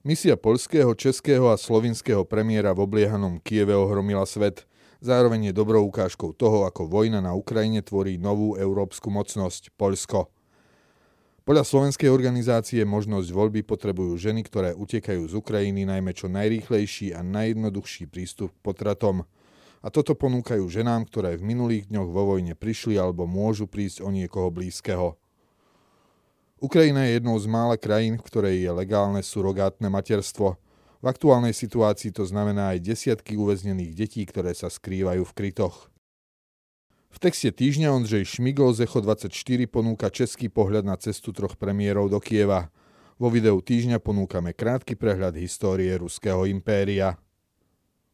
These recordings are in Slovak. Misia poľského, českého a slovinského premiéra v obliehanom Kieve ohromila svet. Zároveň je dobrou ukážkou toho, ako vojna na Ukrajine tvorí novú európsku mocnosť, Poľsko. Podľa slovenskej organizácie Možnosť voľby potrebujú ženy, ktoré utekajú z Ukrajiny, najmä čo najrýchlejší a najjednoduchší prístup k potratom. A toto ponúkajú ženám, ktoré v minulých dňoch vo vojne prišli alebo môžu prísť o niekoho blízkeho. Ukrajina je jednou z mála krajín, v ktorej je legálne surogátne materstvo. V aktuálnej situácii to znamená aj desiatky uväznených detí, ktoré sa skrývajú v krytoch. V texte týždňa Ondřej Šmigol z ECHO24 ponúka český pohľad na cestu troch premiérov do Kieva. Vo videu týždňa ponúkame krátky prehľad histórie ruského impéria.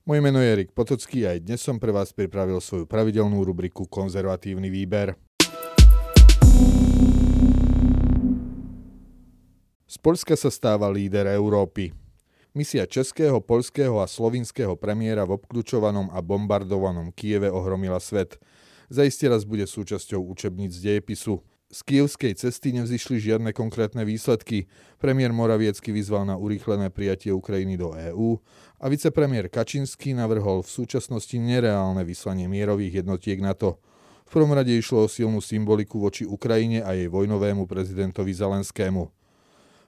Moje meno je Erik Potocký a aj dnes som pre vás pripravil svoju pravidelnú rubriku Konzervatívny výber. Z Poľska sa stáva líder Európy. Misia českého, poľského a slovinského premiéra v obkľúčovanom a bombardovanom Kieve ohromila svet. Zaiste raz bude súčasťou učebníc dejepisu. Z kievskej cesty nevzišli žiadne konkrétne výsledky. Premiér Morawiecki vyzval na urýchlené prijatie Ukrajiny do EÚ a vicepremiér Kaczyński navrhol v súčasnosti nereálne vyslanie mierových jednotiek NATO. V prvom rade išlo o silnú symboliku voči Ukrajine a jej vojnovému prezidentovi Zelenskému.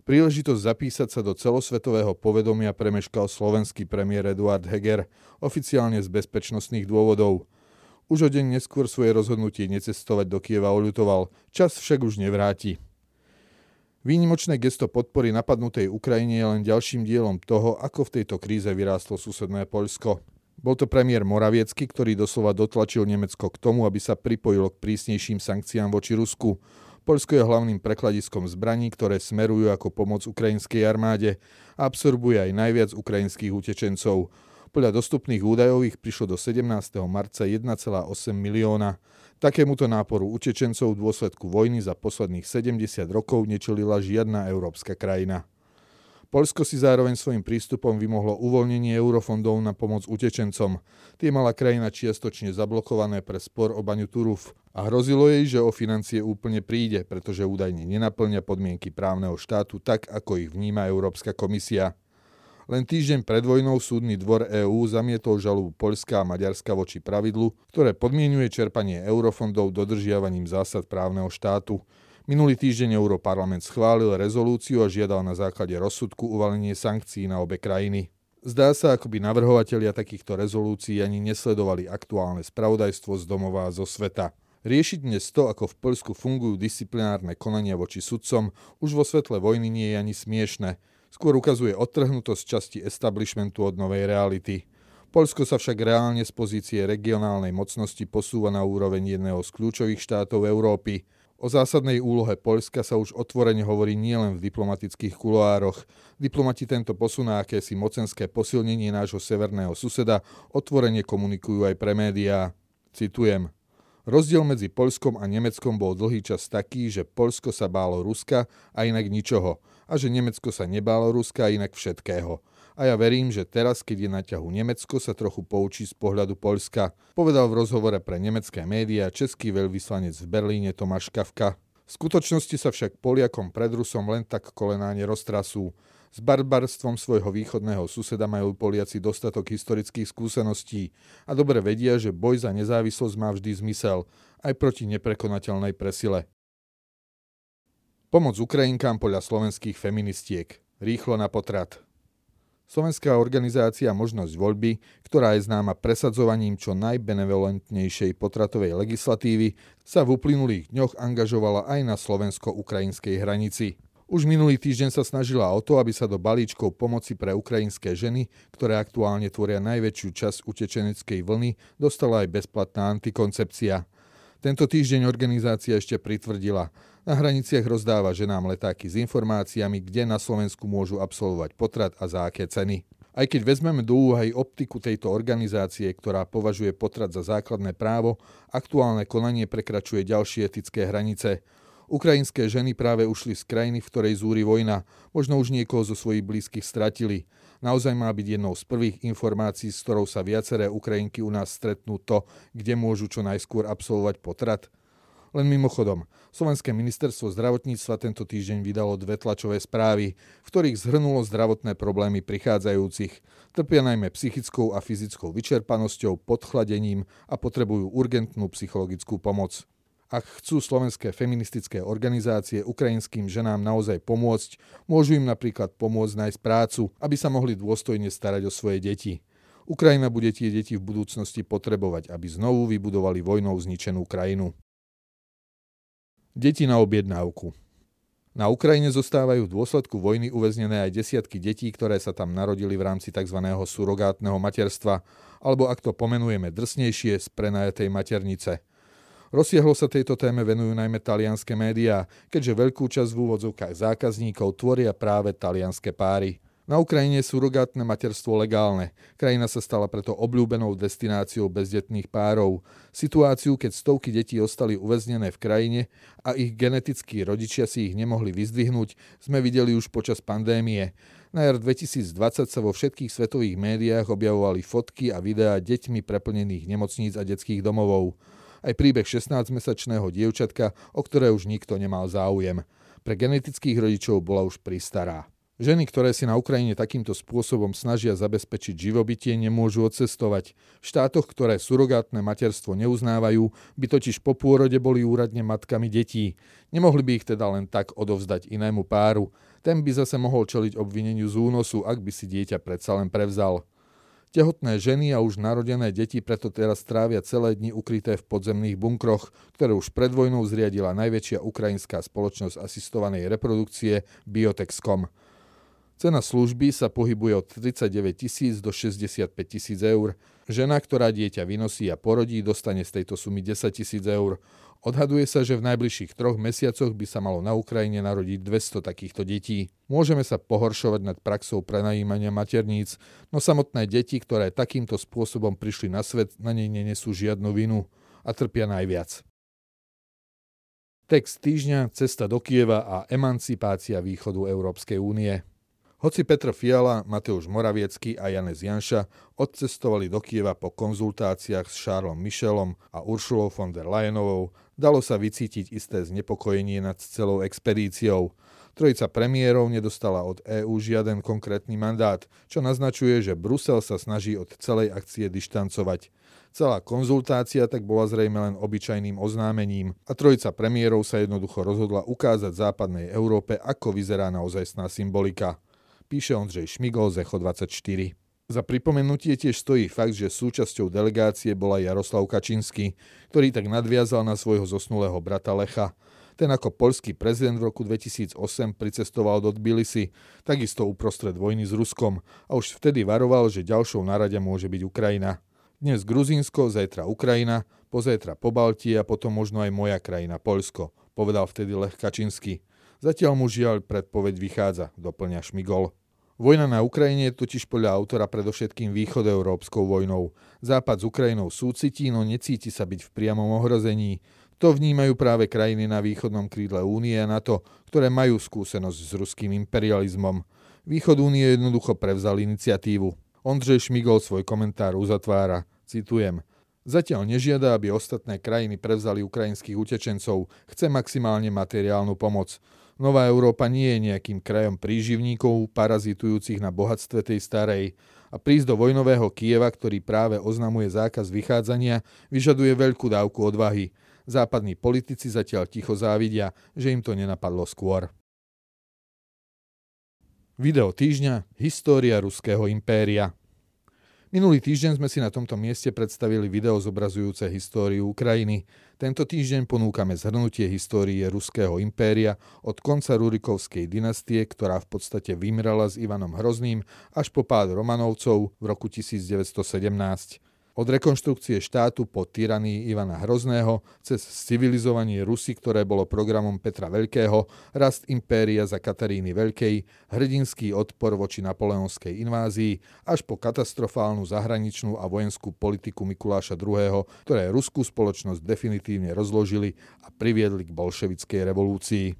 Príležitosť zapísať sa do celosvetového povedomia premeškal slovenský premiér Eduard Heger, oficiálne z bezpečnostných dôvodov. Už o deň neskôr svoje rozhodnutie necestovať do Kieva oľutoval, čas však už nevráti. Výnimočné gesto podpory napadnutej Ukrajine je len ďalším dielom toho, ako v tejto kríze vyrástlo susedné Poľsko. Bol to premiér Morawiecki, ktorý doslova dotlačil Nemecko k tomu, aby sa pripojilo k prísnejším sankciám voči Rusku. Poľsko je hlavným prekladiskom zbraní, ktoré smerujú ako pomoc ukrajinskej armáde a absorbuje aj najviac ukrajinských utečencov. Podľa dostupných údajov ich prišlo do 17. marca 1,8 milióna. Takémuto náporu utečencov v dôsledku vojny za posledných 70 rokov nečelila žiadna európska krajina. Poľsko si zároveň svojim prístupom vymohlo uvoľnenie eurofondov na pomoc utečencom. Tie mala krajina čiastočne zablokované pre spor o baňu Turuf a hrozilo jej, že o financie úplne príde, pretože údajne nenaplňa podmienky právneho štátu tak, ako ich vníma Európska komisia. Len týždeň pred vojnou Súdny dvor EÚ zamietol žalobu Poľska a Maďarska voči pravidlu, ktoré podmienuje čerpanie eurofondov dodržiavaním zásad právneho štátu. Minulý týždeň Europarlament schválil rezolúciu a žiadal na základe rozsudku uvalenie sankcií na obe krajiny. Zdá sa, ako by navrhovatelia takýchto rezolúcií ani nesledovali aktuálne spravodajstvo z domova a zo sveta. Riešiť dnes to, ako v Poľsku fungujú disciplinárne konania voči sudcom, už vo svetle vojny nie je ani smiešne. Skôr ukazuje odtrhnutosť časti establishmentu od novej reality. Poľsko sa však reálne z pozície regionálnej mocnosti posúva na úroveň jedného z kľúčových štátov Európy. O zásadnej úlohe Poľska sa už otvorene hovorí nielen v diplomatických kuloároch. Diplomati tento posun na akési mocenské posilnenie nášho severného suseda otvorene komunikujú aj pre médiá. Citujem. Rozdiel medzi Poľskom a Nemeckom bol dlhý čas taký, že Poľsko sa bálo Ruska a inak ničoho a že Nemecko sa nebálo Ruska a inak všetkého. A ja verím, že teraz, keď je na ťahu Nemecko, sa trochu poučí z pohľadu Poľska, povedal v rozhovore pre nemecké médiá český veľvyslanec v Berlíne Tomáš Kavka. V skutočnosti sa však Poliakom pred Rusom len tak kolená neroztrasú. S barbarstvom svojho východného suseda majú Poliaci dostatok historických skúseností a dobre vedia, že boj za nezávislosť má vždy zmysel, aj proti neprekonateľnej presile. Pomoc Ukrajinkám podľa slovenských feministiek. Rýchlo na potrat. Slovenská organizácia Možnosť voľby, ktorá je známa presadzovaním čo najbenevolentnejšej potratovej legislatívy, sa v uplynulých dňoch angažovala aj na slovensko-ukrajinskej hranici. Už minulý týždeň sa snažila o to, aby sa do balíčkov pomoci pre ukrajinské ženy, ktoré aktuálne tvoria najväčšiu časť utečeneckej vlny, dostala aj bezplatná antikoncepcia. Tento týždeň organizácia ešte pritvrdila. Na hraniciach rozdáva ženám letáky s informáciami, kde na Slovensku môžu absolvovať potrat a za aké ceny. Aj keď vezmeme do úvahy optiku tejto organizácie, ktorá považuje potrat za základné právo, aktuálne konanie prekračuje ďalšie etické hranice. Ukrajinské ženy práve ušli z krajiny, v ktorej zúri vojna. Možno už niekoho zo svojich blízkych stratili. Naozaj má byť jednou z prvých informácií, s ktorou sa viaceré Ukrajinky u nás stretnú to, kde môžu čo najskôr absolvovať potrat. Len mimochodom, slovenské ministerstvo zdravotníctva tento týždeň vydalo dve tlačové správy, v ktorých zhrnulo zdravotné problémy prichádzajúcich. Trpia najmä psychickou a fyzickou vyčerpanosťou, podchladením a potrebujú urgentnú psychologickú pomoc. Ak chcú slovenské feministické organizácie ukrajinským ženám naozaj pomôcť, môžu im napríklad pomôcť nájsť prácu, aby sa mohli dôstojne starať o svoje deti. Ukrajina bude tie deti v budúcnosti potrebovať, aby znovu vybudovali vojnou zničenú krajinu. Deti na objednávku. Na Ukrajine zostávajú v dôsledku vojny uväznené aj desiatky detí, ktoré sa tam narodili v rámci tzv. Surogátneho materstva, alebo ak to pomenujeme drsnejšie, z prenajatej maternice. Rozsiahlo sa tejto téme venujú najmä talianske médiá, keďže veľkú časť v úvodzovkách zákazníkov tvoria práve talianske páry. Na Ukrajine je surogátne materstvo legálne. Krajina sa stala preto obľúbenou destináciou bezdetných párov. Situáciu, keď stovky detí ostali uväznené v krajine a ich genetickí rodičia si ich nemohli vyzdvihnúť, sme videli už počas pandémie. Na jar 2020 sa vo všetkých svetových médiách objavovali fotky a videá deťmi preplnených nemocníc a detských domovov. Aj príbeh 16-mesačného dievčatka, o ktoré už nikto nemal záujem. Pre genetických rodičov bola už pristará. Ženy, ktoré si na Ukrajine takýmto spôsobom snažia zabezpečiť živobytie, nemôžu odcestovať. V štátoch, ktoré surogátne materstvo neuznávajú, by totiž po pôrode boli úradne matkami detí. Nemohli by ich teda len tak odovzdať inému páru. Ten by zase mohol čeliť obvineniu z únosu, ak by si dieťa predsa len prevzal. Tehotné ženy a už narodené deti preto teraz trávia celé dni ukryté v podzemných bunkroch, ktoré už pred vojnou zriadila najväčšia ukrajinská spoločnosť asistovanej reprodukcie Biotex.com. Cena služby sa pohybuje od 39 000 do 65 000 eur. Žena, ktorá dieťa vynosí a porodí, dostane z tejto sumy 10 000 eur. Odhaduje sa, že v najbližších 3 mesiacoch by sa malo na Ukrajine narodiť 200 takýchto detí. Môžeme sa pohoršovať nad praxou prenajímania materníc, no samotné deti, ktoré takýmto spôsobom prišli na svet, na nej nenesú žiadnu vinu a trpia najviac. Text týždňa, cesta do Kieva a emancipácia východu Európskej únie. Hoci Petr Fiala, Mateusz Morawiecki a Janez Janša odcestovali do Kieva po konzultáciách s Charlesom Michelom a Ursulou von der Leyenovou, dalo sa vycítiť isté znepokojenie nad celou expedíciou. Trojica premiérov nedostala od EÚ žiaden konkrétny mandát, čo naznačuje, že Brusel sa snaží od celej akcie dištancovať. Celá konzultácia tak bola zrejme len obyčajným oznámením a trojica premiérov sa jednoducho rozhodla ukázať západnej Európe, ako vyzerá naozajstná symbolika. Píše Ondřej Šmigol z ECHO24. Za pripomenutie tiež stojí fakt, že súčasťou delegácie bola Jarosław Kaczyński, ktorý tak nadviazal na svojho zosnulého brata Lecha. Ten ako poľský prezident v roku 2008 pricestoval do Tbilisi, takisto uprostred vojny s Ruskom, a už vtedy varoval, že ďalšou na rade môže byť Ukrajina. Dnes Gruzínsko, zajtra Ukrajina, pozajtra Pobaltie a potom možno aj moja krajina Poľsko, povedal vtedy Lech Kaczyński. Zatiaľ mu žiaľ predpoveď vychádza, doplňa Šmigol. Vojna na Ukrajine je totiž podľa autora predovšetkým východoeurópskou vojnou. Západ s Ukrajinou súcití, no necíti sa byť v priamom ohrození. To vnímajú práve krajiny na východnom krídle Únie a NATO, ktoré majú skúsenosť s ruským imperializmom. Východ Únie jednoducho prevzal iniciatívu. Ondřej Šmigol svoj komentár uzatvára, citujem: Zatiaľ nežiada, aby ostatné krajiny prevzali ukrajinských utečencov, chce maximálne materiálnu pomoc. Nová Európa nie je nejakým krajom príživníkov, parazitujúcich na bohatstve tej starej. A prísť do vojnového Kieva, ktorý práve oznamuje zákaz vychádzania, vyžaduje veľkú dávku odvahy. Západní politici zatiaľ ticho závidia, že im to nenapadlo skôr. Video týždňa – História ruského impéria. Minulý týždeň sme si na tomto mieste predstavili video zobrazujúce históriu Ukrajiny. Tento týždeň ponúkame zhrnutie histórie Ruského impéria od konca Rurikovskej dynastie, ktorá v podstate vymrala s Ivanom Hrozným, až po pád Romanovcov v roku 1917. Od rekonštrukcie štátu po tyranii Ivana Hrozného cez civilizovanie Rusy, ktoré bolo programom Petra Veľkého, rast impéria za Kataríny Veľkej, hrdinský odpor voči napoleonskej invázii, až po katastrofálnu zahraničnú a vojenskú politiku Mikuláša II., ktoré ruskú spoločnosť definitívne rozložili a priviedli k bolševickej revolúcii.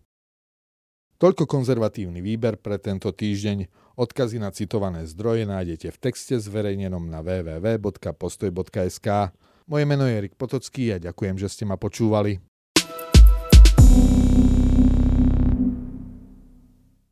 Toľko konzervatívny výber pre tento týždeň. Odkazy na citované zdroje nájdete v texte zverejnenom na www.postoj.sk. Moje meno je Erik Potocký a ďakujem, že ste ma počúvali.